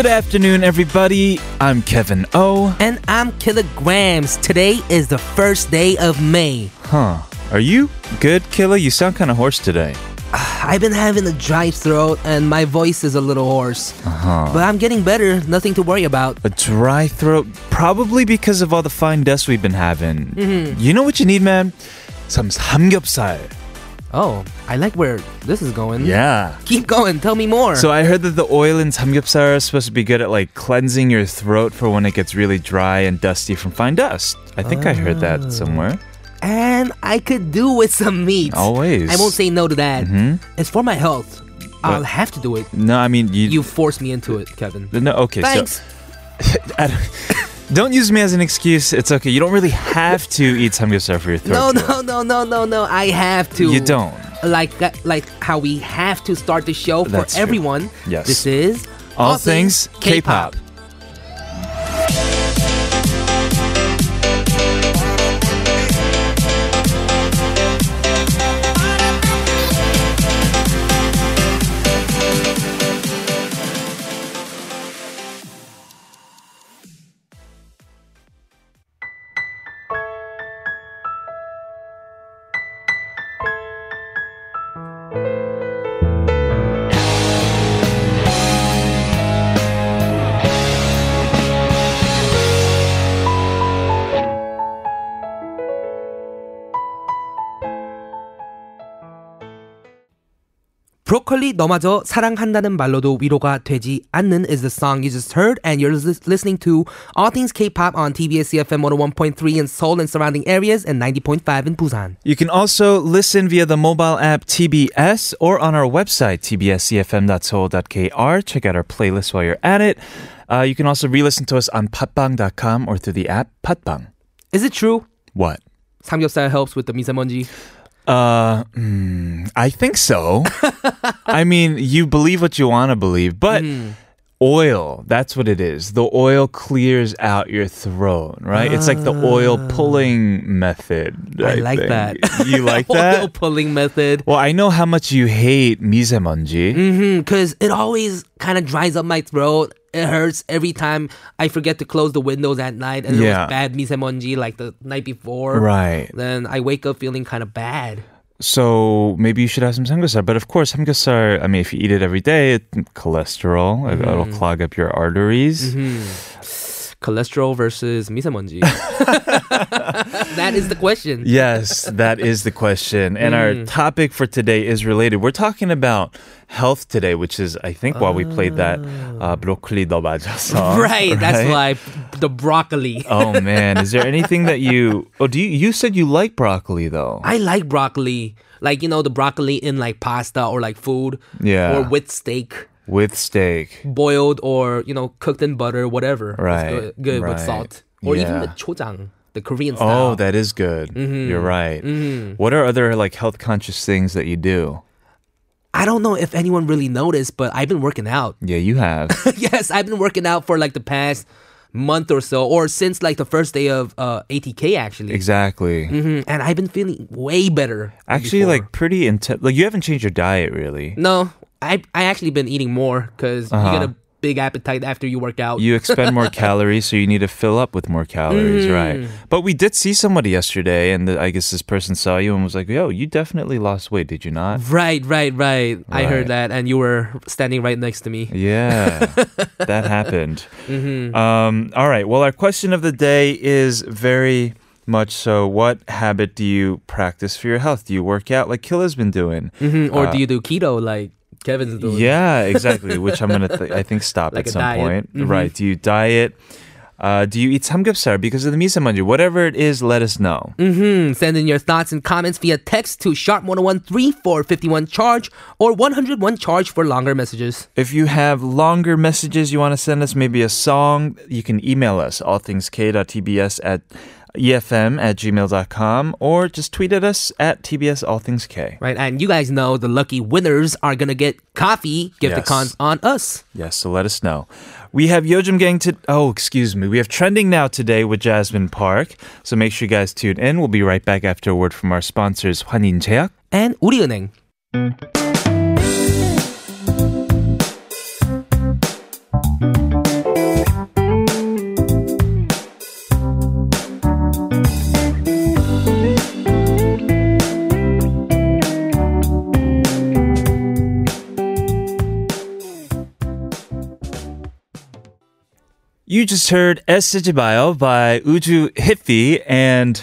Good afternoon, everybody. I'm Kevin O. And I'm Killa Grams. Today is the first day of May. Huh. Are you good, Killa? You sound kind of hoarse today. I've been having a dry throat and my voice is a little hoarse. But I'm getting better. Nothing to worry about. A dry throat? Probably because of all the fine dust we've been having. Mm-hmm. You know what you need, man? Some samgyeopsal. Oh, I like where this is going. Yeah. Keep going. Tell me more. So I heard that the oil in samgyeopsal is supposed to be good at like cleansing your throat for when it gets really dry and dusty from fine dust. I think I heard that somewhere. And I could do with some meat. Always. I won't say no to that. Mm-hmm. It's for my health. But I'll have to do it. No, I mean... You forced me into it, Kevin. No, okay. Thanks. So, don't use me as an excuse. It's okay. You don't really have to eat samgyeopsal for your throat. No. I have to. You don't. Like how we have to start the show That's for everyone. True. Yes. This is All Things K-Pop. 브로콜리 너마저 사랑한다는 말로도 위로가 되지 않는 is the song you just heard, and you're listening to All Things K-Pop on TBS EFM 101.3 in Seoul and surrounding areas and 90.5 in Busan. You can also listen via the mobile app TBS or on our website tbsefm.seoul.kr. Check out our playlist while you're at it. You can also re-listen to us on patbang.com or through the app patbang. Is it true? What? 삼겹살 helps with the 미세먼지. I think so. I mean, you believe what you want to believe, but oil, that's what it is. The oil clears out your throat, right? It's like the oil pulling method. I like think. That. You like that? Oil pulling method. Well, I know how much you hate 미세먼지. Because it always kind of dries up my throat. It hurts every time I forget to close the windows at night and it was bad misemonji like the night before. Right. Then I wake up feeling kind of bad. So maybe you should have some samgyeopsal. But of course, samgyeopsal, I mean, if you eat it every day, cholesterol, it'll clog up your arteries. Cholesterol versus misemonji. That is the question. Yes, that is the question. And our topic for today is related. We're talking about health today, which is, I think, why we played that broccoli dobaja song. Right, that's why the broccoli. Oh, man. Is there anything that you... Oh, you said you like broccoli, though. I like broccoli. Like, you know, the broccoli in, like, pasta or, like, food. Yeah. Or with steak. With steak. Boiled or, you know, cooked in butter, whatever. Right. It's good with salt. Or even with chojang. The Korean style. Oh, that is good. You're right. What are other like health-conscious things that you do? I don't know if anyone really noticed, but I've been working out. Yeah, you have. Yes, I've been working out for like the past month or so, or since like the first day of ATK actually. Exactly. And I've been feeling way better. Actually, like pretty intense. Like you haven't changed your diet really. No, I actually been eating more because you gotta. Big appetite after you work out. You expend more calories, so you need to fill up with more calories, right? But we did see somebody yesterday, and I guess this person saw you and was like, yo, you definitely lost weight, did you not? Right. I heard that, and you were standing right next to me. Yeah, that happened. All right, well, our question of the day is very much so, what habit do you practice for your health? Do you work out like Killa's been doing? Or do you do keto like Kevin's doing? Yeah, exactly. Which I'm going to, I think, stop like at some point. Right. Do you diet? Do you eat samgyeopsal because of the misemonji? Whatever it is, let us know. Send in your thoughts and comments via text to #101 for 51 charge or 101 charge for longer messages. If you have longer messages you want to send us, maybe a song, you can email us, allthingsk.tbs@efm@gmail.com or just tweet at us at TBS All Things K. Right, and you guys know the lucky winners are going to get coffee gift-a-cons on us. Yes, so let us know. We have Yojim Gang we have Trending Now today with Jasmine Park. So make sure you guys tune in. We'll be right back after a word from our sponsors, 환인제약 and 우리은행. You just heard Sjibayo by Uju Hippie, and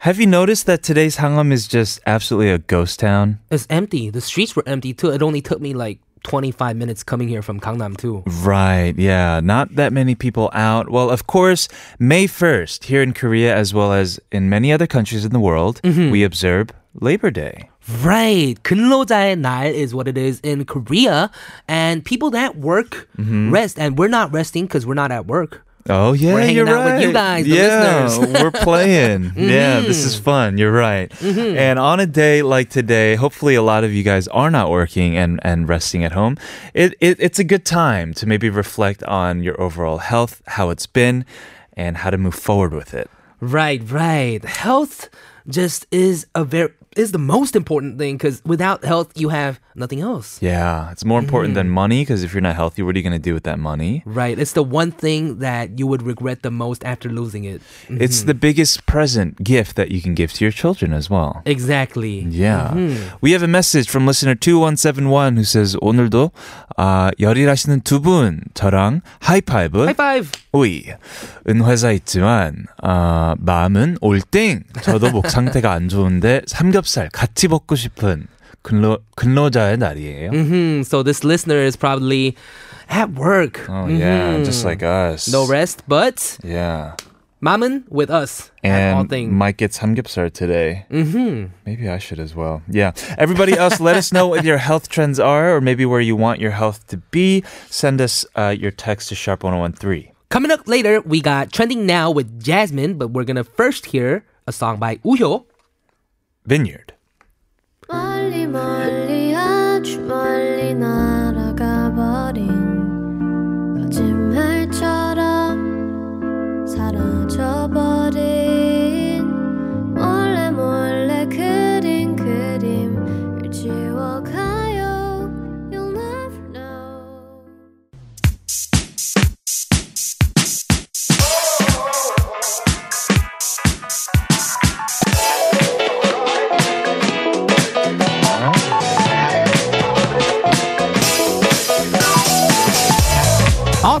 have you noticed that today's Hangam is just absolutely a ghost town? It's empty. The streets were empty too. It only took me like 25 minutes coming here from Gangnam too. Right, yeah. Not that many people out. Well, of course, May 1st, here in Korea as well as in many other countries in the world, we observe Labor Day. Right. 근로자의 날 is what it is in Korea. And people that work rest. And we're not resting because we're not at work. Oh, yeah, you're right. We're hanging out with you guys, the listeners. We're playing. Yeah, this is fun. You're right. And on a day like today, hopefully a lot of you guys are not working and resting at home. It's a good time to maybe reflect on your overall health, how it's been, and how to move forward with it. Right, right. Health just is the most important thing, because without health you have nothing else. Yeah, it's more important than money, because if you're not healthy, what are you going to do with that money? Right, it's the one thing that you would regret the most after losing it. It's the biggest present gift that you can give to your children as well. Exactly. Yeah. We have a message from listener 2171 who says 오늘도 열일하시는 두 분 저랑 하이파이브. 하이파이브. 오이. 은회사 있지만 마음은 올땡. 저도 목 상태가 안 좋은데 삼겹 같이 먹고 싶은 근로자의 날이에요. So this listener is probably at work. Oh yeah, just like us. No rest, but yeah. Mammon with us and all things. Might get samgyeopsal today. Maybe I should as well. Yeah. Everybody else, let us know what your health trends are, or maybe where you want your health to be. Send us your text to #1013. Coming up later, we got Trending Now with Jasmine, but we're gonna first hear a song by Uyo. Vineyard. 멀리 멀리 아주 멀리 날아가버린 거짓말처럼 사라져버린 몰래 몰래 그린 그림을 지워가요. You'll never know. All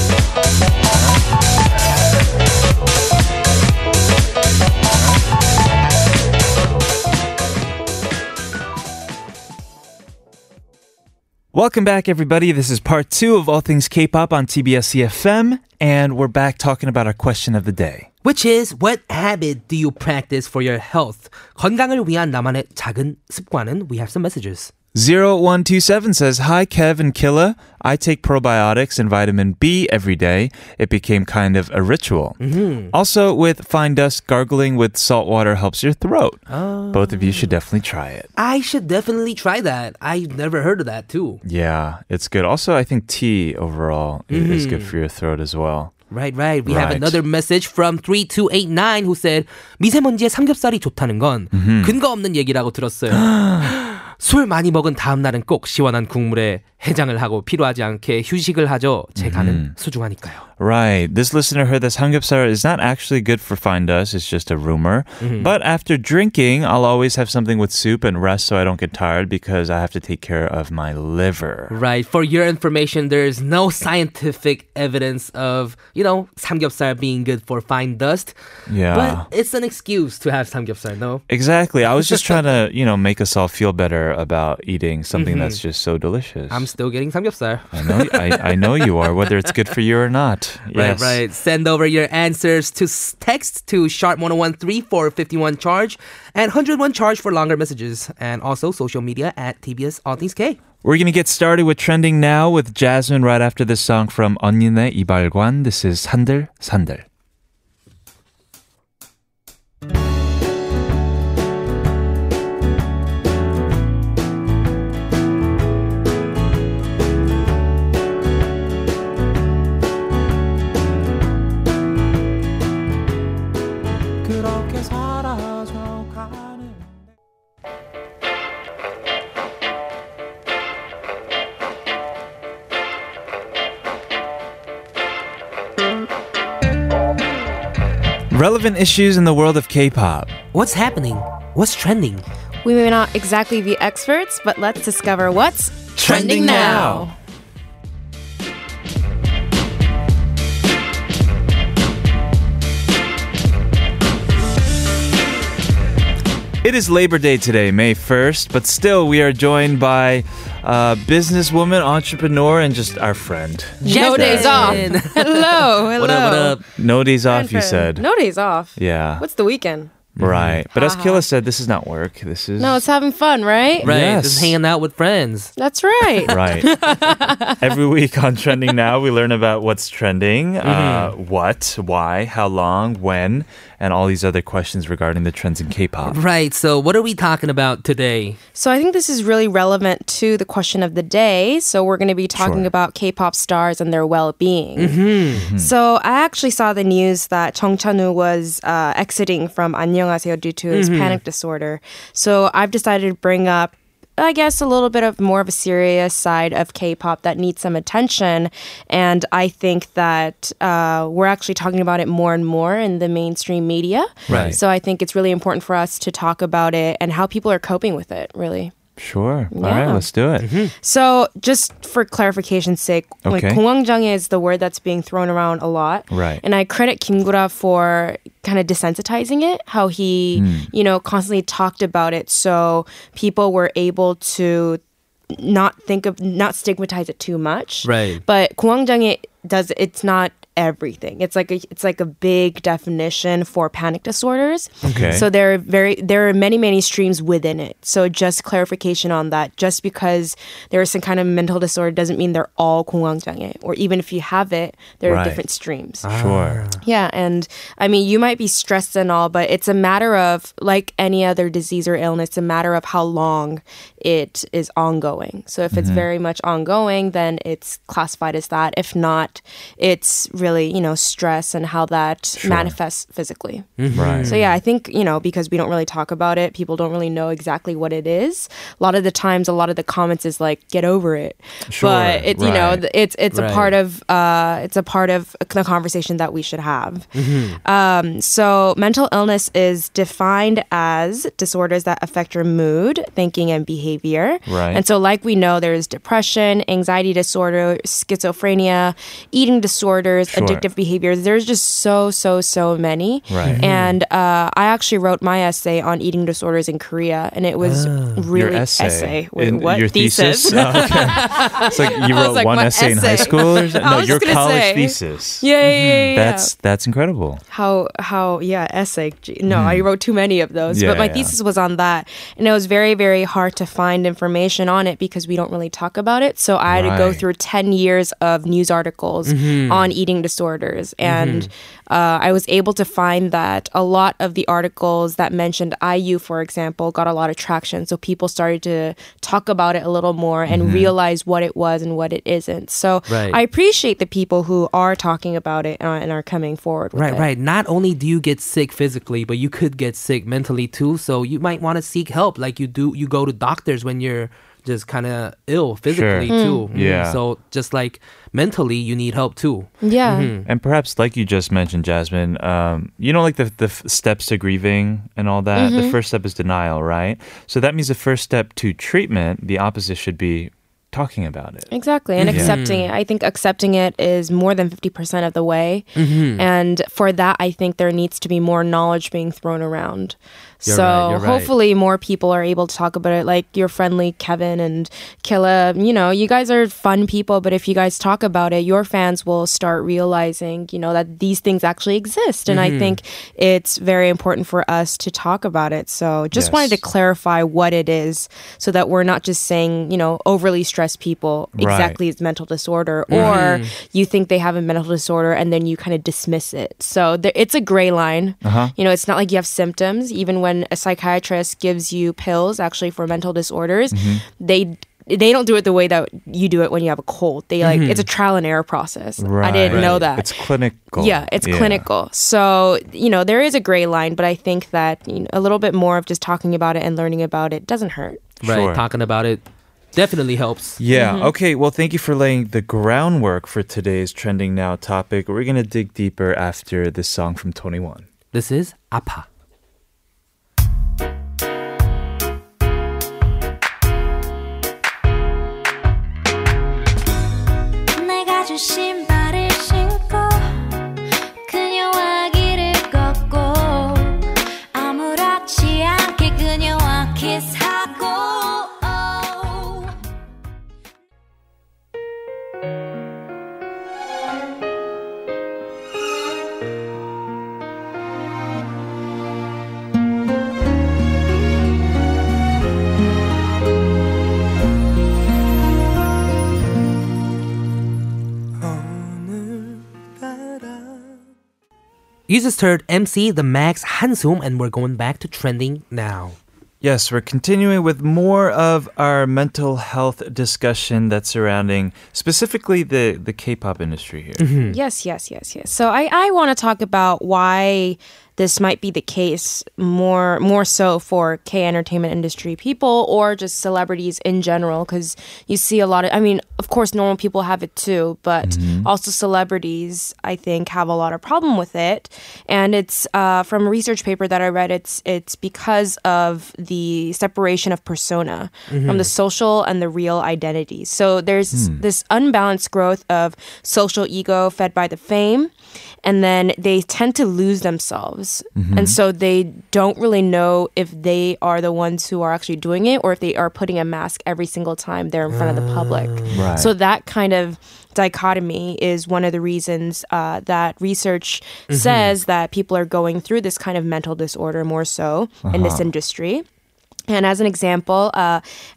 Welcome back, everybody. This is part 2 of All Things K-Pop on TBS EFM, and we're back talking about our question of the day. Which is, what habit do you practice for your health? 건강을 위한 나만의 작은 습관은? We have some messages. 0127 says, Hi Kev and Killa, I take probiotics and vitamin B every day. It became kind of a ritual. Also with fine dust, gargling with salt water helps your throat. Both of you should definitely try it. I should definitely try that. I've never heard of that too. Yeah, it's good. Also, I think tea overall is good for your throat as well. Right, right. We have another message from 3289 who said 미세먼지에 삼겹살이 좋다는 건 근거 없는 얘기라고 들었어요. 술 많이 먹은 다음 날은 꼭 시원한 국물에 해장을 하고 필요하지 않게 휴식을 하죠. 제 간은 소중하니까요. Right. This listener heard that samgyeopsal is not actually good for fine dust. It's just a rumor. But after drinking, I'll always have something with soup and rest so I don't get tired because I have to take care of my liver. Right. For your information, there is no scientific evidence of, you know, samgyeopsal being good for fine dust. Yeah. But it's an excuse to have samgyeopsal, no? Exactly. I was just trying to, you know, make us all feel better about eating something that's just so delicious. I'm still getting samgyeopsal. I know you are, whether it's good for you or not. Yes. Right, right. Send over your answers to text to #1013 for 51 charge and 101 charge for longer messages, and also social media at TBS All Things K. We're going to get started with Trending Now with Jasmine right after this song from 언니네 이발관. This is 산들 산들. Relevant issues in the world of K-pop. What's happening? What's trending? We may not exactly be experts, but let's discover what's trending now. It is Labor Day today, May 1st, but still we are joined by businesswoman, entrepreneur, and just our friend. No days off. Hello. What up? No days off, friend. You said. No days off. Yeah. What's the weekend? Right. But as Killa said, this is not work. This is... No, it's having fun, right? Right. Yes. Just hanging out with friends. That's right. Right. Every week on Trending Now, we learn about what's trending, what, why, how long, when, and all these other questions regarding the trends in K-pop. Right. So what are we talking about today? So I think this is really relevant to the question of the day. So we're going to be talking about K-pop stars and their well-being. So I actually saw the news that Jung Chan-woo was exiting from Annyeonghaseyo due to his panic disorder. So I've decided to bring up, I guess, a little bit of more of a serious side of K-pop that needs some attention. And I think that we're actually talking about it more and more in the mainstream media. Right. So I think it's really important for us to talk about it and how people are coping with it, really. Sure. Yeah. All right, let's do it. So just for clarification's sake, like, 공황장애 is the word that's being thrown around a lot. Right. And I credit Kim Gura for kind of desensitizing it, how he, you know, constantly talked about it so people were able to not stigmatize it too much. Right. But 공황장애 it's not everything. It's like a big definition for panic disorders. Okay. So there are many streams within it. So just clarification on that. Just because there is some kind of mental disorder doesn't mean they're all 공황장애. Or even if you have it, there are different streams. Sure. Yeah, and I mean, you might be stressed and all, but it's a matter of, like any other disease or illness, it's a matter of how long it is ongoing. So if it's very much ongoing, then it's classified as that. If not, it's really, you know, stress and how that manifests physically. Right. So yeah, I think, you know, because we don't really talk about it, people don't really know exactly what it is. A lot of the times, a lot of the comments is like, get over it. Sure. But it, you know, it's a part of the conversation that we should have. So mental illness is defined as disorders that affect your mood, thinking, and behavior. Right. And so, like we know, there's depression, anxiety disorder, schizophrenia, eating disorders, addictive behaviors. There's just so many. Right. And I actually wrote my essay on eating disorders in Korea, and it was really... Your essay? Wait, what? Your thesis? Okay. It's like you wrote one essay in high school? No, your college thesis. Yeah. That's incredible. How essay. No, I wrote too many of those. But my thesis was on that, and it was very, very hard to find information on it because we don't really talk about it. So I had to go through 10 years of news articles on eating disorders, and I was able to find that a lot of the articles that mentioned IU, for example, got a lot of traction. So people started to talk about it a little more and realize what it was and what it isn't. So I appreciate the people who are talking about it and are coming forward with it. Right. Not only do you get sick physically, but you could get sick mentally too. So you might want to seek help, like you do. You go to doctors when you're just kind of ill physically too. Yeah. So just like mentally, you need help too. Yeah. And perhaps, like you just mentioned, Jasmine, you know, like the steps to grieving and all that, the first step is denial, right? So that means the first step to treatment, the opposite should be talking about it. Exactly. And accepting it. I think accepting it is more than 50% of the way. And for that, I think there needs to be more knowledge being thrown around. Hopefully more people are able to talk about it, like your friendly Kevin and Killa. You know, you guys are fun people, but if you guys talk about it, your fans will start realizing, you know, that these things actually exist. And I think it's very important for us to talk about it. So just wanted to clarify what it is so that we're not just saying, you know, overly stressed people exactly as mental disorder, or you think they have a mental disorder and then you kind of dismiss it. So it's a gray line. You know, it's not like you have symptoms. Even when a psychiatrist gives you pills actually for mental disorders, they don't do it the way that you do it when you have a cold. They like it's a trial and error process. I didn't know that. It's clinical. Yeah, it's clinical. So, you know, there is a gray line, but I think that, you know, a little bit more of just talking about it and learning about it doesn't hurt. Right. Sure. Talking about it definitely helps. Yeah. Okay. Well, thank you for laying the groundwork for today's Trending Now topic. We're going to dig deeper after this song from 21. This is Apa. 아주 신발을 신고 그녀와 길을 걷고 아무렇지 않게 그녀와 키스하고 You just heard MC The Max Hansum, and we're going back to trending now. Yes, we're continuing with more of our mental health discussion that's surrounding specifically the K-pop industry here. Mm-hmm. Yes. So I want to talk about why this might be the case more so for K entertainment industry people or just celebrities in general, because you see a lot of, I mean, of course, normal people have it too, but mm-hmm. also celebrities, I think, have a lot of problem with it. And it's from a research paper that I read, it's because of the separation of persona mm-hmm. from the social and the real identity. So there's this unbalanced growth of social ego fed by the fame, and then they tend to lose themselves. Mm-hmm. And so they don't really know if they are the ones who are actually doing it or if they are putting a mask every single time they're in front of the public. Right. So that kind of dichotomy is one of the reasons that research mm-hmm. says that people are going through this kind of mental disorder more so uh-huh. in this industry. And as an example,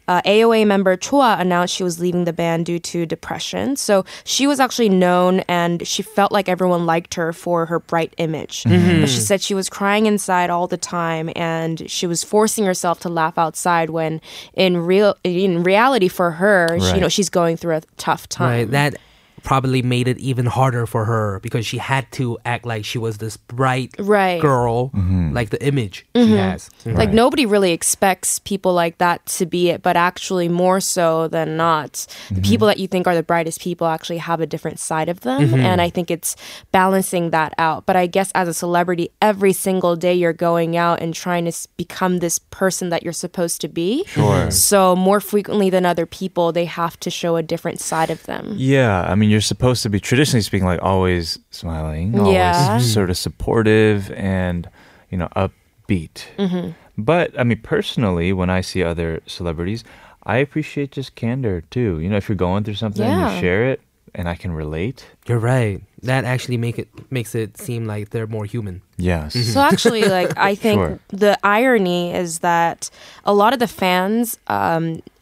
AOA member Choa announced she was leaving the band due to depression. So she was actually known and she felt like everyone liked her for her bright image. Mm-hmm. But she said she was crying inside all the time and she was forcing herself to laugh outside when in reality for her, right. she, you know, she's going through a tough time. Right. That probably made it even harder for her because she had to act like she was this bright right. girl, mm-hmm. like the image mm-hmm. she has. Mm-hmm. Like right. nobody really expects people like that to be it, but actually more so than not, mm-hmm. the people that you think are the brightest people actually have a different side of them. Mm-hmm. And I think it's balancing that out. But I guess as a celebrity, every single day you're going out and trying to become this person that you're supposed to be. Sure. So more frequently than other people, they have to show a different side of them. Yeah, I mean, you're supposed to be, traditionally speaking, like always smiling, always yeah. sort of supportive and, you know, upbeat. Mm-hmm. But, I mean, personally, when I see other celebrities, I appreciate just candor, too. You know, if you're going through something, yeah. you share it, and I can relate. You're right. That actually makes it seem like they're more human. Yes. Mm-hmm. So actually, like, I think sure. the irony is that a lot of the fans...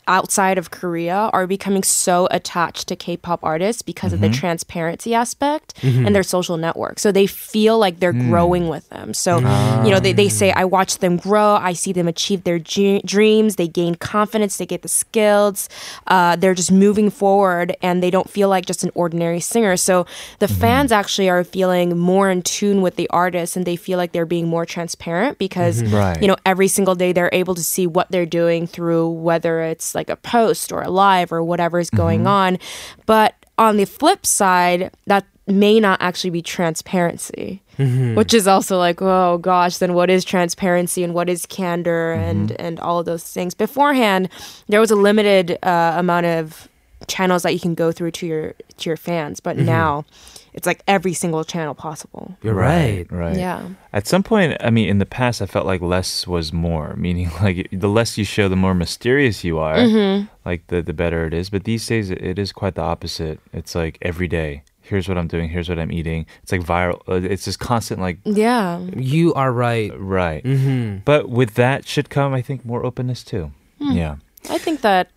outside of Korea are becoming so attached to K-pop artists because mm-hmm. of the transparency aspect mm-hmm. and their social network. So they feel like they're growing with them. So, you know, they say, I watch them grow. I see them achieve their dreams. They gain confidence. They get the skills. They're just moving forward and they don't feel like just an ordinary singer. So the mm-hmm. fans actually are feeling more in tune with the artists and they feel like they're being more transparent because, mm-hmm. right. you know, every single day they're able to see what they're doing through whether it's like a post or a live or whatever is going mm-hmm. on. But on the flip side, that may not actually be transparency, mm-hmm. which is also like, oh gosh, then what is transparency and what is candor mm-hmm. and all of those things. Beforehand, there was a limited amount of channels that you can go through to your fans, but mm-hmm. now it's like every single channel possible. You're right. Right. Yeah. At some point, I mean, in the past, I felt like less was more, meaning like the less you show, the more mysterious you are, mm-hmm. like the better it is. But these days, it is quite the opposite. It's like every day. Here's what I'm doing. Here's what I'm eating. It's like viral. It's just constant like... Yeah. You are right. Right. Mm-hmm. But with that should come, I think, more openness too. Mm. Yeah. I think that...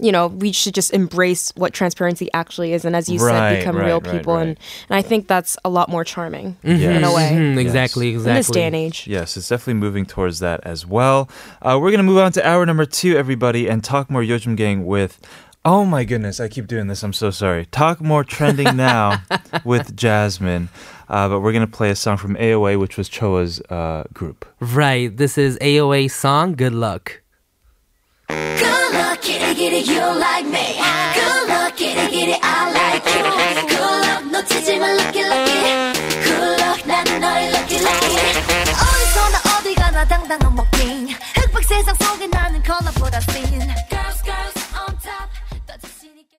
you know, we should just embrace what transparency actually is and, as you said, become real people. Right. And I think that's a lot more charming mm-hmm. yes. in a way. Mm-hmm. Exactly. In this day and age. Yes, it's definitely moving towards that as well. We're going to move on to hour number 2, everybody, and talk more Yojeum Gang with... Oh my goodness, I keep doing this. I'm so sorry. Talk more trending now with Jasmine. But we're going to play a song from AOA, which was Choa's group. Right. This is AOA's song, Good Luck. Good luck, kitty, kitty, you like me. Good luck, kitty, kitty, I like you. Good luck, 놓치지마, lucky, lucky. Good luck, 나는 너의 lucky, lucky. 어디서나 어디 가나 당당한 먹긴. 흑백 세상 속에 나는 컬러보다 thin. Girls, girls, on top. 더 자신 있게.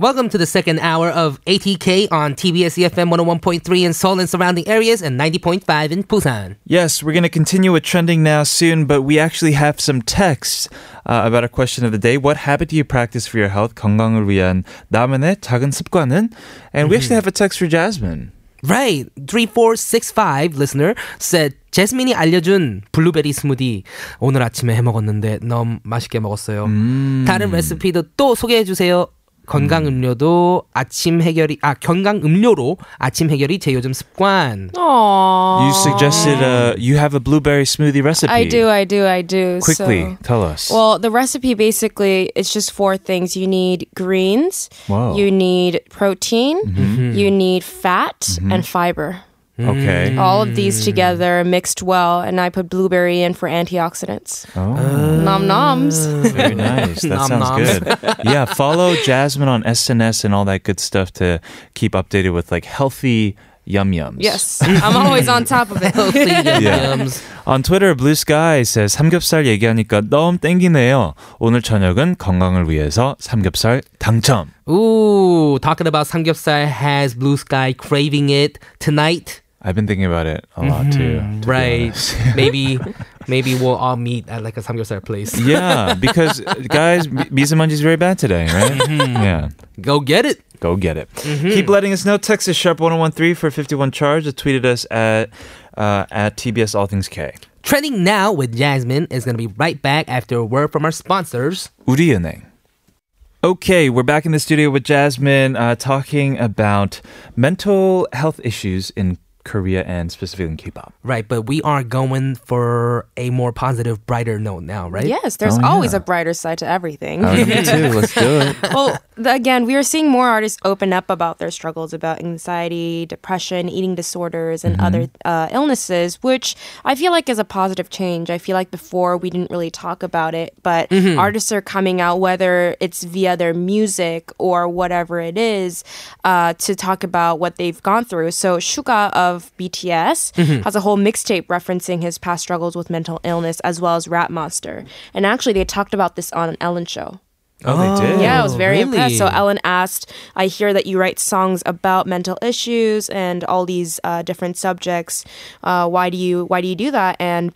Welcome to the second hour of ATK on TBS EFM 101.3 in Seoul and surrounding areas and 90.5 in Busan. Yes, we're going to continue with trending now soon, but we actually have some texts about our question of the day. What habit do you practice for your health? 건강을 위한 나만의 작은 습관은? And we actually have a text for Jasmine. Right. 3465 listener said, 제스민이 알려준 블루베리 스무디 오늘 아침에 해먹었는데 너무 맛있게 먹었어요. 다른 레시피도 또 소개해주세요. 건강 음료도 아침 해결이 건강 음료로 아침 해결이 제 요즘 습관. Aww. You suggested you have a blueberry smoothie recipe. I do. Quickly, tell us. Well, the recipe basically it's just four things. You need greens. Wow. You need protein. Mm-hmm. You need fat and fiber. Okay. All of these together mixed well, and I put blueberry in for antioxidants. Oh. Nom noms. Very nice. That sounds good. Yeah, follow Jasmine on SNS and all that good stuff to keep updated with like healthy yum-yums. Yes. I'm always on top of it. Healthy yum-yums. Yeah. On Twitter, Blue Sky says 삼겹살 얘기하니까 너무 땡기네요. 오늘 저녁은 건강을 위해서 삼겹살 당첨. Ooh, talking about samgyeopsal has Blue Sky craving it tonight. I've been thinking about it a lot too. To right. Maybe we'll all meet at like a samgyeopsal place. Yeah, because guys, misamanji is very bad today, right? Yeah. Go get it. Mm-hmm. Keep letting us know. Text us #1013 for 51 charge. Or tweeted us at TBS All Things K. Trending now with Jasmine is going to be right back after a word from our sponsors. 우리은행. Okay, we're back in the studio with Jasmine talking about mental health issues in Korea and specifically in K-pop. Right, but we are going for a more positive, brighter note now, right? Yes, there's always a brighter side to everything. Oh, me too. Let's do it. Well, again, we are seeing more artists open up about their struggles about anxiety, depression, eating disorders, and other illnesses, which I feel like is a positive change. I feel like before we didn't really talk about it, but artists are coming out, whether it's via their music or whatever it is, to talk about what they've gone through. So Suga of BTS has a whole mixtape referencing his past struggles with mental illness, as well as Rap Monster. And actually, they talked about this on an Ellen show. Oh, they did? Yeah, I was very impressed. So Ellen asked, I hear that you write songs about mental issues and all these different subjects. Why do you do that? And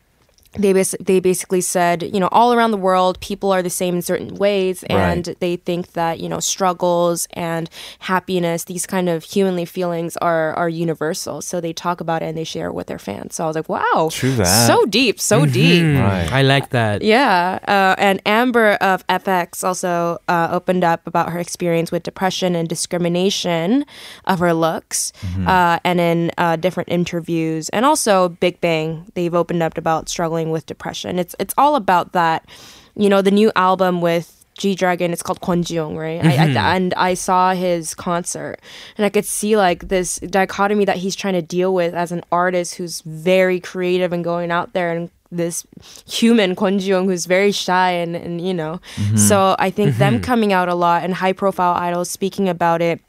they basically said, you know, all around the world, people are the same in certain ways. And they think that, you know, struggles and happiness, these kind of humanly feelings are universal. So they talk about it and they share it with their fans. So I was like, wow, so deep. Right. I like that. Yeah. And Amber of f(x) also opened up about her experience with depression and discrimination of her looks and in different interviews. And also Big Bang, they've opened up about struggling with depression. It's all about that, you know. The new album with G-Dragon, it's called Kwon Ji-yong, right? And I saw his concert and I could see like this dichotomy that he's trying to deal with as an artist who's very creative and going out there, and this human Kwon Ji-yong who's very shy and you know. So I think them coming out a lot and high profile idols speaking about it,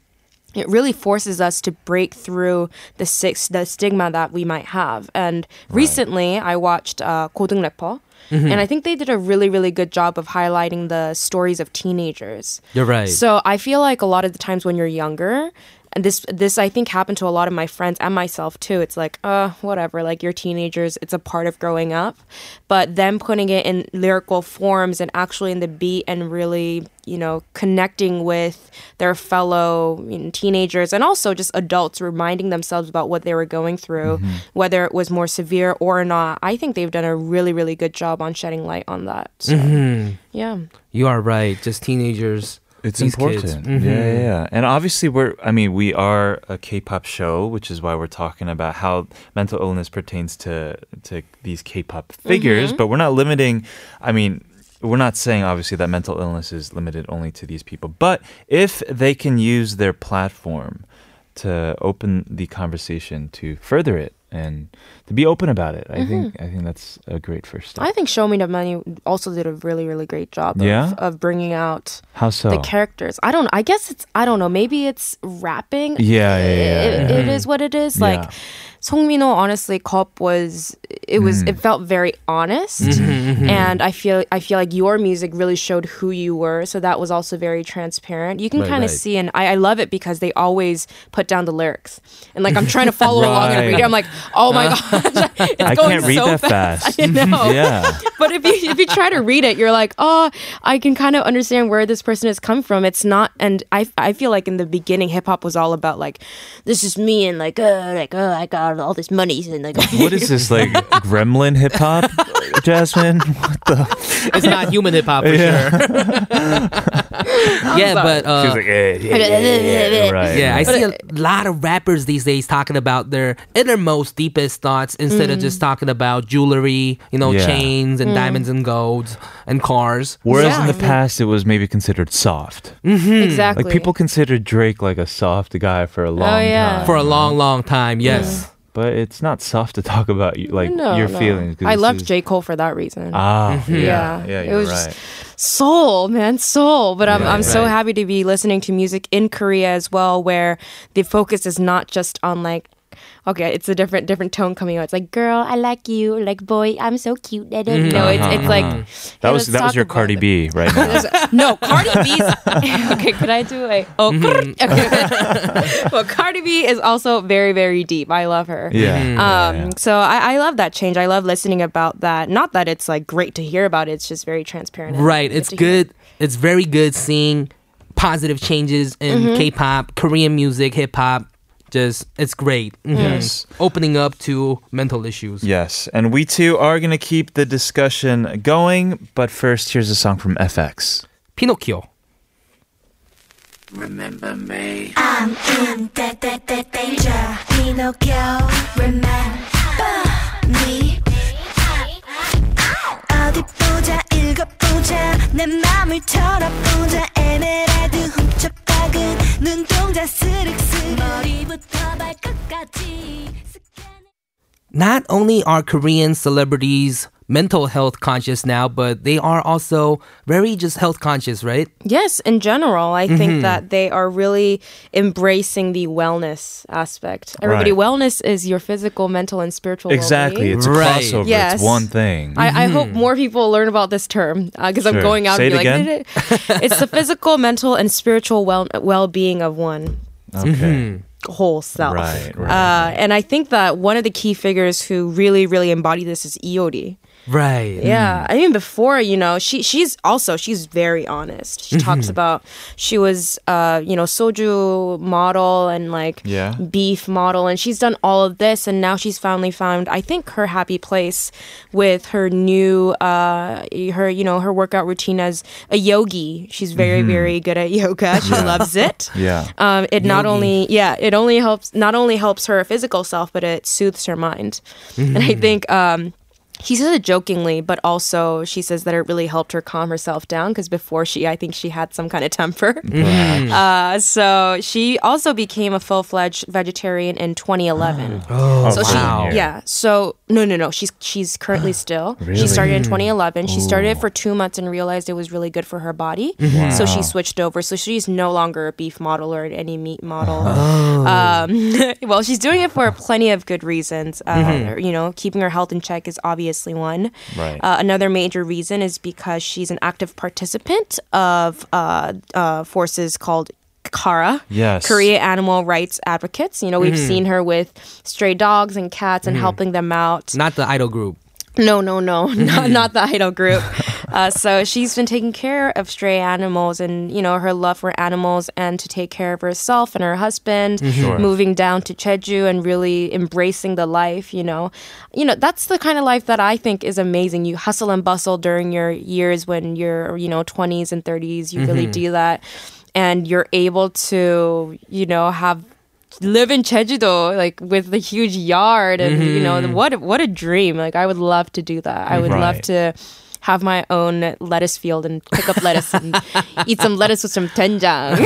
it really forces us to break through the stigma that we might have. And recently, I watched 고등 래퍼. And I think they did a really, really good job of highlighting the stories of teenagers. You're right. So I feel like a lot of the times when you're younger, and this I think happened to a lot of my friends and myself too. It's like, whatever, like you're teenagers, it's a part of growing up. But them putting it in lyrical forms and actually in the beat and really, you know, connecting with their fellow teenagers and also just adults, reminding themselves about what they were going through, whether it was more severe or not. I think they've done a really, really good job on shedding light on that. So, yeah. You are right. Just teenagers. It's important. Yeah. And obviously, we are a K-pop show, which is why we're talking about how mental illness pertains to these K-pop figures, but we're not limiting, we're not saying obviously that mental illness is limited only to these people, but if they can use their platform to open the conversation to further it, and to be open about it. I think that's a great first step. I think Show Me No Money also did a really, really great job of bringing out the characters. I guess maybe it's rapping. It is what it is. Like Song Min-ho, honestly, it felt very honest. And I feel like your music really showed who you were. So that was also very transparent. You can kind of see, and I love it because they always put down the lyrics. And like, I'm trying to follow along in a video. I'm like, oh my gosh, it's I going can't read so that fast. I know. But if you try to read it, you're like, oh, I can kind of understand where this person has come from. It's not, and I feel like in the beginning, hip hop was all about like, this is me, and I got all this money, and like, what is this, like, gremlin hip hop, Jasmine? What the? It's not human hip hop for sure. but she was like, right. Yeah, I see a lot of rappers these days talking about their innermost, deepest thoughts instead of just talking about jewelry, chains and diamonds and golds and cars. Whereas in the past, it was maybe considered soft. Exactly. Like people considered Drake like a soft guy for a long time. For a long, long time, yes. Yeah. But it's not soft to talk about your feelings. I loved J. Cole for that reason. Ah, yeah, it was just soul, man, soul. But I'm so happy to be listening to music in Korea as well, where the focus is not just on like, okay, it's a different tone coming out. It's like, girl, I like you. Or like, boy, I'm so cute. I don't know. It's like that was your Cardi B, right? No, Cardi B's. Okay, could I do a? Oh, okay. Well, Cardi B is also very, very deep. I love her. So I love that change. I love listening about that. Not that it's like great to hear about it. It's just very transparent. Right. It's good. It's very good seeing positive changes in K-pop, Korean music, hip hop. It's great. Yes. Opening up to mental issues. Yes. And we too are going to keep the discussion going. But first, here's a song from f(x), Pinocchio. Remember me. I'm in danger. Pinocchio, remember me. 어디 보자, 읽어보자. 내 맘을 털어보자. 에메랄드 훔쳐박은 눈동자 스릭스릭 머리부터 발끝까지. Not only are Korean celebrities mental health conscious now, but they are also very just health conscious, right? Yes, in general. I think that they are really embracing the wellness aspect. Everybody, wellness is your physical, mental, and spiritual well-being. Exactly. It's a crossover. Yes. It's one thing. I hope more people learn about this term because I'm going out and be like, it's the physical, mental, and spiritual well-being of one. Okay. Whole self. Right. And I think that one of the key figures who really, really embody this is Iori. Right. Yeah. I mean, before, she's very honest. She talks about she was, soju model and like beef model, and she's done all of this, and now she's finally found, I think, her happy place with her new, her workout routine as a yogi. She's very, very good at yoga. She loves it. It yogi. It only helps her physical self, but it soothes her mind. And I think, she says it jokingly, but also she says that it really helped her calm herself down because before I think she had some kind of temper. So she also became a full-fledged vegetarian in 2011. She's currently still. Really? She started in 2011. She started it for 2 months and realized it was really good for her body. So she switched over. So she's no longer a beef model or any meat model. Well, she's doing it for plenty of good reasons. Keeping her health in check is obviously one. Right. Another major reason is because she's an active participant of forces called KARA, Korea Animal Rights Advocates. We've seen her with stray dogs and cats and helping them out. Not the idol group. No. Not the idol group. So she's been taking care of stray animals and, her love for animals and to take care of herself and her husband, moving down to Jeju and really embracing the life, That's the kind of life that I think is amazing. You hustle and bustle during your years when you're, 20s and 30s. You really do that. And you're able to, live in Jeju-do, like with the huge yard and, what a dream. Like I would love to do that. I would love to have my own lettuce field and pick up lettuce and eat some lettuce with some doenjang.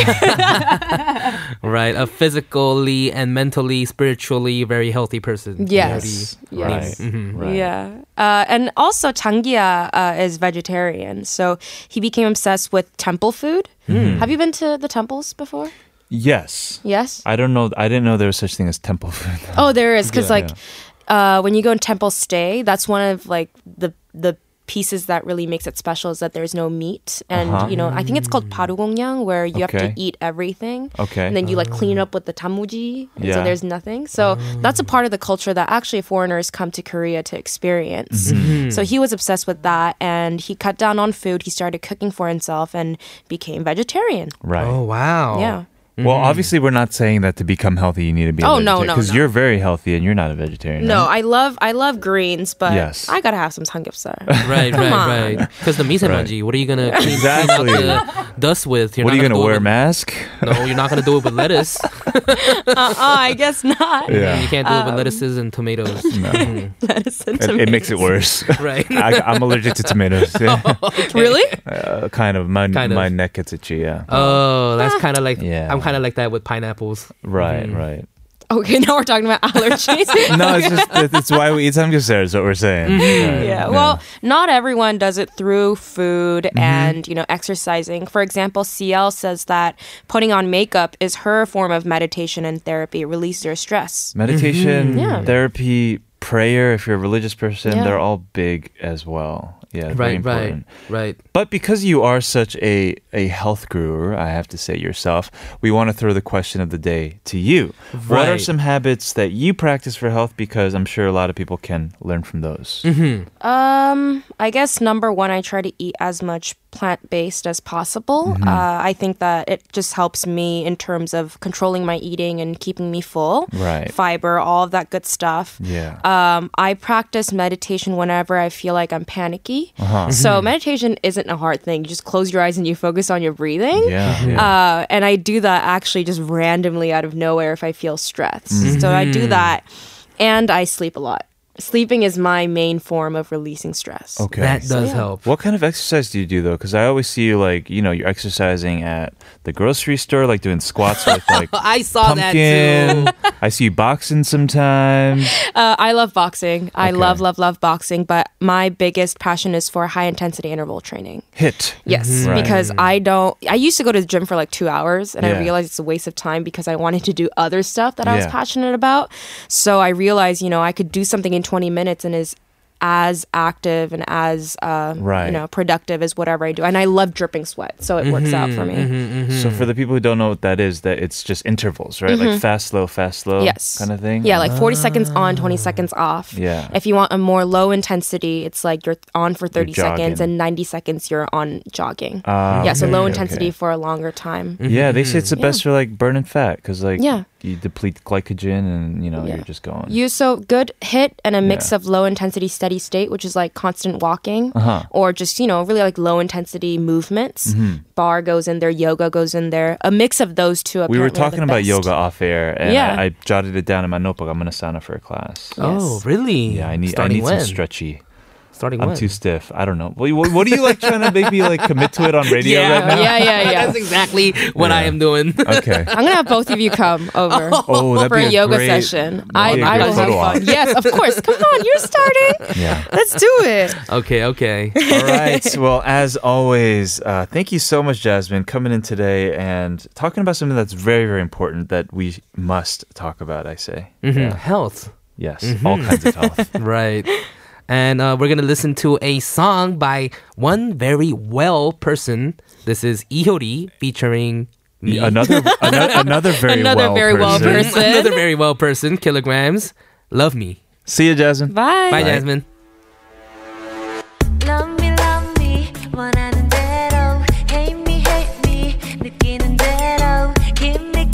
Right. A physically and mentally, spiritually very healthy person. Yes. Yes. Right. Mm-hmm. Right. Yeah. And also Chang-Gia is vegetarian. So he became obsessed with temple food. Mm. Have you been to the temples before? Yes. Yes? I don't know. I didn't know there was such thing as temple food. Oh, there is. Because when you go in temple stay, that's one of like the pieces that really makes it special is that there's no meat. And, you know, I think it's called parugongnyang, where you have to eat everything. Okay. And then you like clean up with the tamuji. And so there's nothing. So that's a part of the culture that actually foreigners come to Korea to experience. Mm-hmm. So he was obsessed with that. And he cut down on food. He started cooking for himself and became vegetarian. Right. Oh, wow. Yeah. Well, obviously, we're not saying that to become healthy, you need to be a vegetarian. No. Because you're very healthy and you're not a vegetarian. No, right? I love greens, but I got to have some samgyeopsal. Right. Because the misamanji, what are you going to clean up the dust with? What are you going to wear a mask? No, you're not going to do it with lettuce. I guess not. Yeah. You can't do it with lettuces and tomatoes. No. Lettuce and tomatoes. It makes it worse. Right. I'm allergic to tomatoes. Oh, okay. Really? Kind of. My neck gets itchy, yeah. Oh, that's kind of like... Yeah. I'm kind of like that with pineapples. Right, right. Okay, now we're talking about allergies. No, it's just it's why we eat samgyeopsal is what we're saying. Mm-hmm. Right. Yeah. Well, not everyone does it through food and, you know, exercising. For example, CL says that putting on makeup is her form of meditation and therapy, release your stress. Meditation, therapy, prayer, if you're a religious person, they're all big as well. Yeah, right. But because you are such a health guru, I have to say yourself, we want to throw the question of the day to you. Right. What are some habits that you practice for health? Because I'm sure a lot of people can learn from those. Mm-hmm. I guess number one, I try to eat as much plant-based as possible. Mm-hmm. I think that it just helps me in terms of controlling my eating and keeping me full. Right. Fiber, all of that good stuff. Yeah. I practice meditation whenever I feel like I'm panicky. Uh-huh. So meditation isn't a hard thing. You just close your eyes and you focus on your breathing. Yeah. And I do that actually just randomly out of nowhere if I feel stressed. Mm-hmm. So I do that and I sleep a lot. Sleeping is my main form of releasing stress. Okay. That does help. What kind of exercise do you do, though? Because I always see you, like, you know, you're exercising at the grocery store, like doing squats with, like, I saw pumpkin. That, too. I see you boxing sometimes. I love boxing. Okay. I love boxing. But my biggest passion is for high-intensity interval training. HIIT. Yes, because I used to go to the gym for, like, 2 hours, and I realized it's a waste of time because I wanted to do other stuff that I was passionate about. So I realized, you know, I could do something in 20 minutes and is as active and as you know, productive as whatever I do. And I love dripping sweat, so it works out for me. So for the people who don't know what that is, that it's just intervals, right? Like fast, slow kind of thing? Yeah, like 40 seconds on, 20 seconds off. Yeah. If you want a more low intensity, it's like you're on for 30 seconds and 90 seconds you're on jogging. So low intensity for a longer time. Mm-hmm. Yeah, they say it's the best for like burning fat because like... Yeah. You deplete glycogen and, you know, you're just going. Good HIIT and a mix of low-intensity steady state, which is like constant walking or just, you know, really like low-intensity movements. Mm-hmm. Bar goes in there, yoga goes in there. A mix of those two apparently. We were talking about yoga off air and I jotted it down in my notebook. I'm going to sign up for a class. Yes. Oh, really? Yeah, I need some stretchy. I'm too stiff. I don't know. What are you like trying to make me like commit to it on radio right now? Yeah. That's exactly what I am doing. Okay. I'm going to have both of you come over for a yoga session. I will have fun. Yes, of course. Come on. You're starting. Yeah. Let's do it. Okay. All right. Well, as always, thank you so much, Jasmine, coming in today and talking about something that's very, very important that we must talk about, I say. Mm-hmm. Yeah. Health. Yes. Mm-hmm. All kinds of health. Right. And we're going to listen to a song by one very well person. This is Iori featuring me. Another very well person. Another very well person, Killa Grams. Love me. See you, Jasmine. Bye. Jasmine. Love me, 원하는 대로. Hate me, 느끼는 대로. Give me,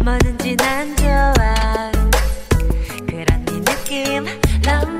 뭐든지 난 좋아. 그런 네 느낌. Love me.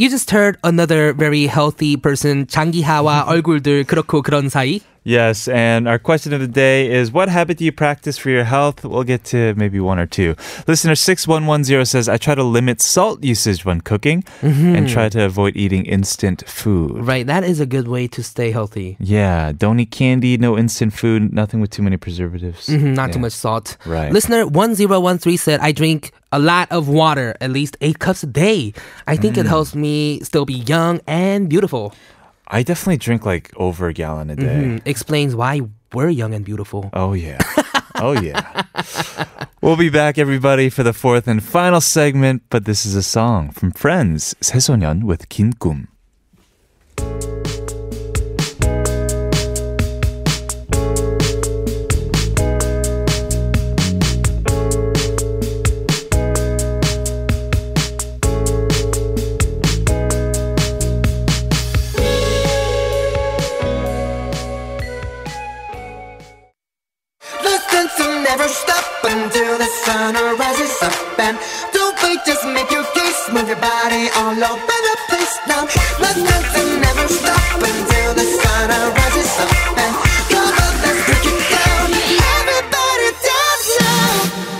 You just heard another very healthy person, 장기하와 얼굴들 그렇고 그런 사이. Yes, and our question of the day is, what habit do you practice for your health? We'll get to maybe one or two. Listener 6110 says, I try to limit salt usage when cooking and try to avoid eating instant food. Right, that is a good way to stay healthy. Yeah, don't eat candy, no instant food, nothing with too many preservatives. Not too much salt. Right. Listener 1013 said, I drink a lot of water, at least 8 cups a day. I think it helps me still be young and beautiful. I definitely drink like over a gallon a day. Explains why we're young and beautiful. Oh, yeah. Oh, yeah. We'll be back, everybody, for the fourth and final segment. But this is a song from Friends, 새소년 with 긴 꿈.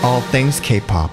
All Things K-Pop.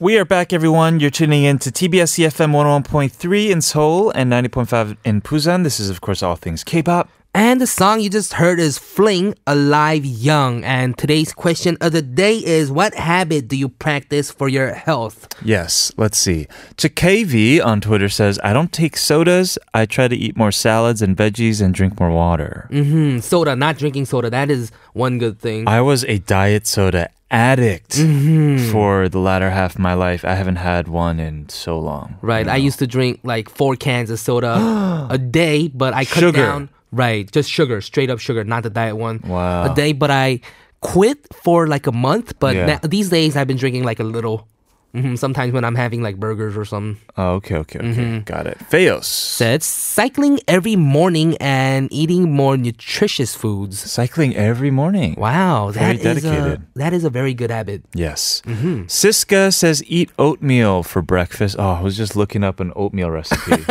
We are back, everyone. You're tuning in to TBS EFM 101.3 in Seoul and 90.5 in Busan. This is, of course, All Things K-Pop. And the song you just heard is Fling, Alive Young. And today's question of the day is, what habit do you practice for your health? Yes, let's see. Chikavi on Twitter says, I don't take sodas. I try to eat more salads and veggies and drink more water. Soda, not drinking soda. That is one good thing. I was a diet soda addict for the latter half of my life. I haven't had one in so long. Right. I used to drink like 4 cans of soda a day, but I cut down. Right, just sugar, straight up sugar, not the diet one. Wow. A day, but I quit for like a month. But these days I've been drinking like a little. Sometimes when I'm having like burgers or something. Oh, okay. Got it. Feos said, cycling every morning and eating more nutritious foods. Cycling every morning. Wow. Very dedicated. That is a very good habit. Yes. Siska says, eat oatmeal for breakfast. Oh, I was just looking up an oatmeal recipe.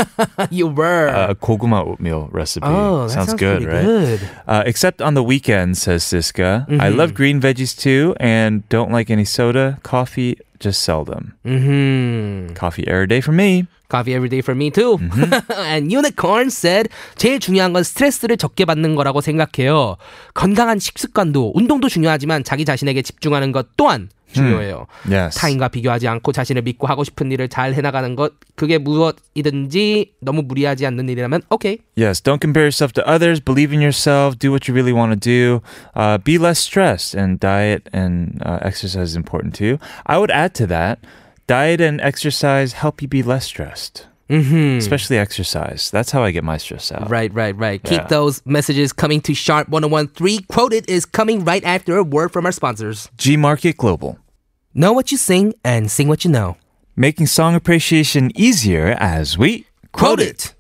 You were. A koguma oatmeal recipe. Oh, that sounds good, right? Good. Except on the weekend, says Siska. I love green veggies too and don't like any soda, coffee, just seldom. Coffee every day for me. Coffee every day for me too. And Unicorn said, 제일 중요한 건 스트레스를 적게 받는 거라고 생각해요. 건강한 식습관도 운동도 중요하지만 자기 자신에게 집중하는 것 또한 중요해요. Yes. 타인과 비교하지 않고 자신을 믿고 하고 싶은 일을 잘 해나가는 것, 그게 무엇이든지 너무 무리하지 않는 일이라면 okay. Yes, don't compare yourself to others. Believe in yourself. Do what you really want to do. Be less stressed. And diet and exercise is important too. I would add to that, diet and exercise help you be less stressed. Especially exercise. That's how I get my stress out. Right. Yeah. Keep those messages coming to Sharp 101.3. Quoted is coming right after a word from our sponsors. G-Market Global. Know what you sing and sing what you know. Making song appreciation easier as we quote it.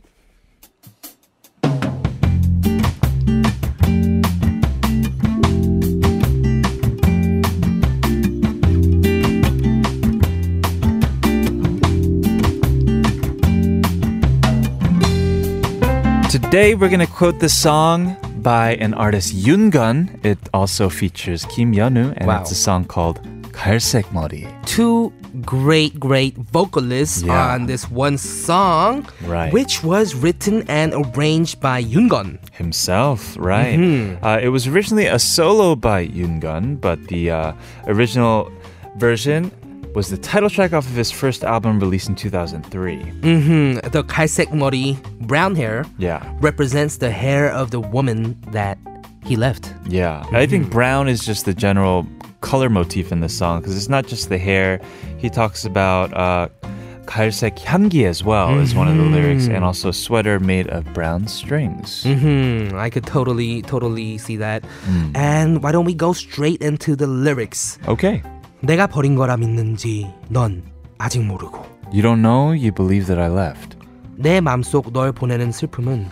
Today we're going to quote the song by an artist, Yoon Gun. It also features Kim Yeonu, and it's a song called 갈색 머리. Two great vocalists on this one song, which was written and arranged by Yoon Gun himself, right? It was originally a solo by Yoon Gun, but the original version was the title track off of his first album released in 2003. The 갈색 머리, brown hair, represents the hair of the woman that he left. Yeah, I think brown is just the general color motif in this song because it's not just the hair. He talks about 갈색 향기 as well is one of the lyrics, and also sweater made of brown strings. Mm-hmm. I could totally see that. And why don't we go straight into the lyrics? Okay. 내가 버린 거라 믿는지 넌 아직 모르고. You don't know, you believe that I left. 내 맘속 널 보내는 슬픔은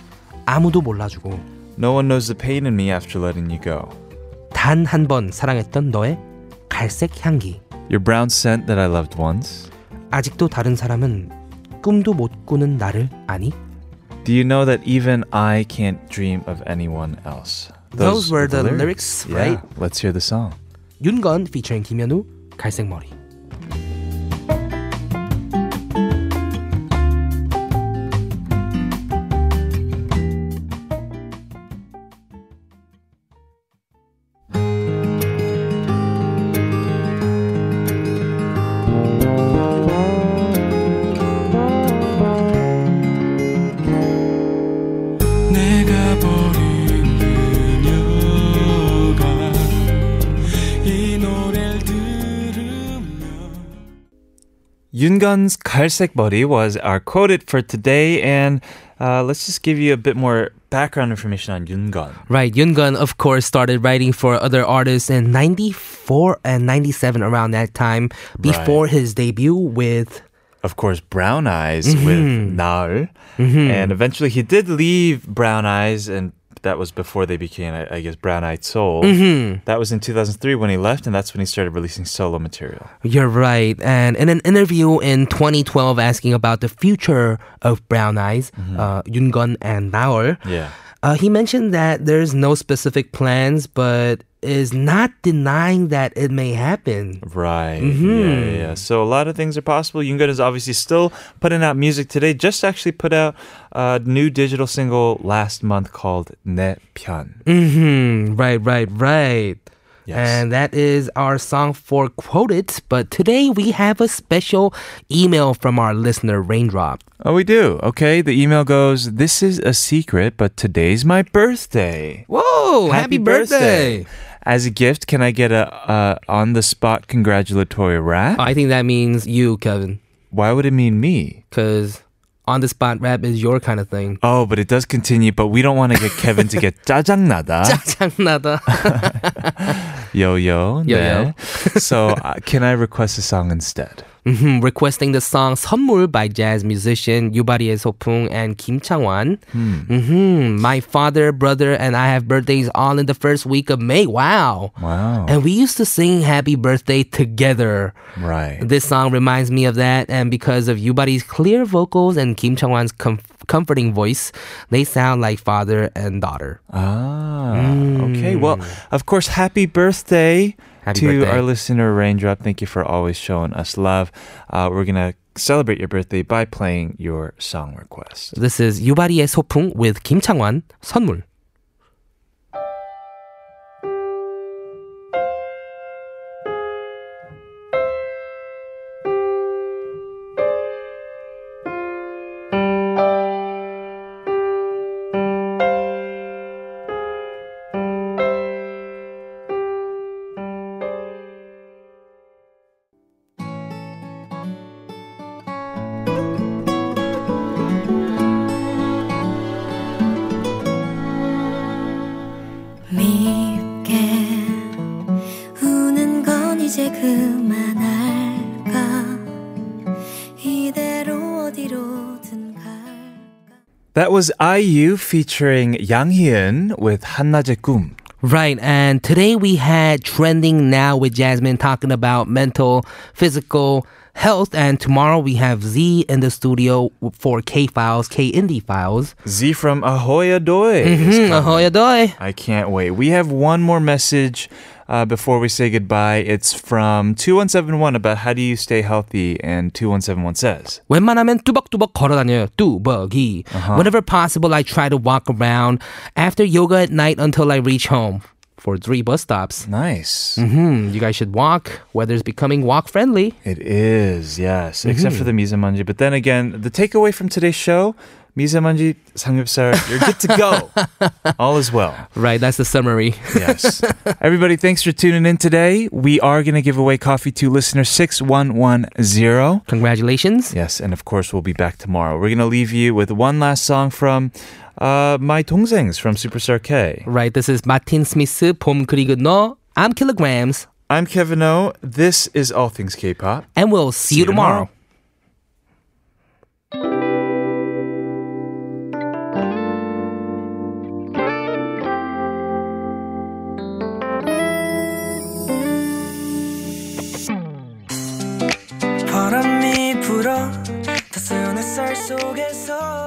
아무도 몰라주고. No one knows the pain in me after letting you go. 단 한 번 사랑했던 너의 갈색 향기. Your brown scent that I loved once. 아직도 다른 사람은 꿈도 못 꾸는 나를 아니? Do you know that even I can't dream of anyone else? Those were the lyrics, right? Yeah, let's hear the song. Yoon Gun featuring 김현우, 갈색 머리. Yoon Gun's 갈색 머리 was our quoted for today, and let's just give you a bit more background information on Yoon Gun. Right, Yoon Gun, of course, started writing for other artists in 94 and 97 around that time before his debut with... Of course, Brown Eyes with Naul, and eventually he did leave Brown Eyes, and that was before they became, I guess, Brown-Eyed Soul. That was in 2003 when he left, and that's when he started releasing solo material. You're right. And in an interview in 2012 asking about the future of Brown Eyes, Yoon Gun and Naul, he mentioned that there's no specific plans, but is not denying that it may happen. Right. Yeah. So a lot of things are possible. Yoon Gun is obviously still putting out music today. Just actually put out a new digital single last month called 내 편. Right. Yes. And that is our song for Quoted. But today we have a special email from our listener, Raindrop. Oh, we do? Okay, the email goes, this is a secret, but today's my birthday. Whoa, happy birthday. As a gift, can I get a on-the-spot congratulatory rap? I think that means you, Kevin. Why would it mean me? Because... on-the-spot rap is your kind of thing. Oh, but it does continue, but we don't want to get Kevin to get 짜증나다. 짜증나다. Yo. So, can I request a song instead? Requesting the song 선물 by jazz musician 유바리의 소풍 and Kim Chang-wan. My father, brother, and I have birthdays all in the first week of May. Wow. And we used to sing happy birthday together. Right. This song reminds me of that, and because of Yubari's clear vocals and Kim Chang-wan's comforting voice, they sound like father and daughter. Okay. Well, of course, happy birthday. Happy birthday. Our listener, Raindrop, thank you for always showing us love. We're going to celebrate your birthday by playing your song request. This is 유바리의 소풍 with Kim Chang-wan, 선물. That was IU featuring Yang Hyun with 한낮의 꿈. Right, and today we had Trending Now with Jasmine talking about mental, physical health, and tomorrow we have Z in the studio for K Indie Files. Z from Ahoyadoi. Ahoyadoi. I can't wait. We have one more message before we say goodbye. It's from 2171 about how do you stay healthy, and 2171 says, 웬만하면 뚜벅뚜벅 걸어다녀요. 뚜벅이. Whenever possible, I try to walk around after yoga at night until I reach home. For 3 bus stops. Nice. You guys should walk. Weather's becoming walk-friendly. It is, yes. Except for the 미세먼지. But then again, the takeaway from today's show, 미세먼지, 삼겹살, you're good to go. All is well. Right, that's the summary. Yes. Everybody, thanks for tuning in today. We are going to give away coffee to listener 6110. Congratulations. Yes, and of course, we'll be back tomorrow. We're going to leave you with one last song from My 동생's from Superstar K. Right, this is Martin Smith's 봄 그리고 너. I'm Killa Grams. I'm Kevin O. This is All Things K-Pop. And we'll see you tomorrow. 바람이 불어 따스한 햇살 속에서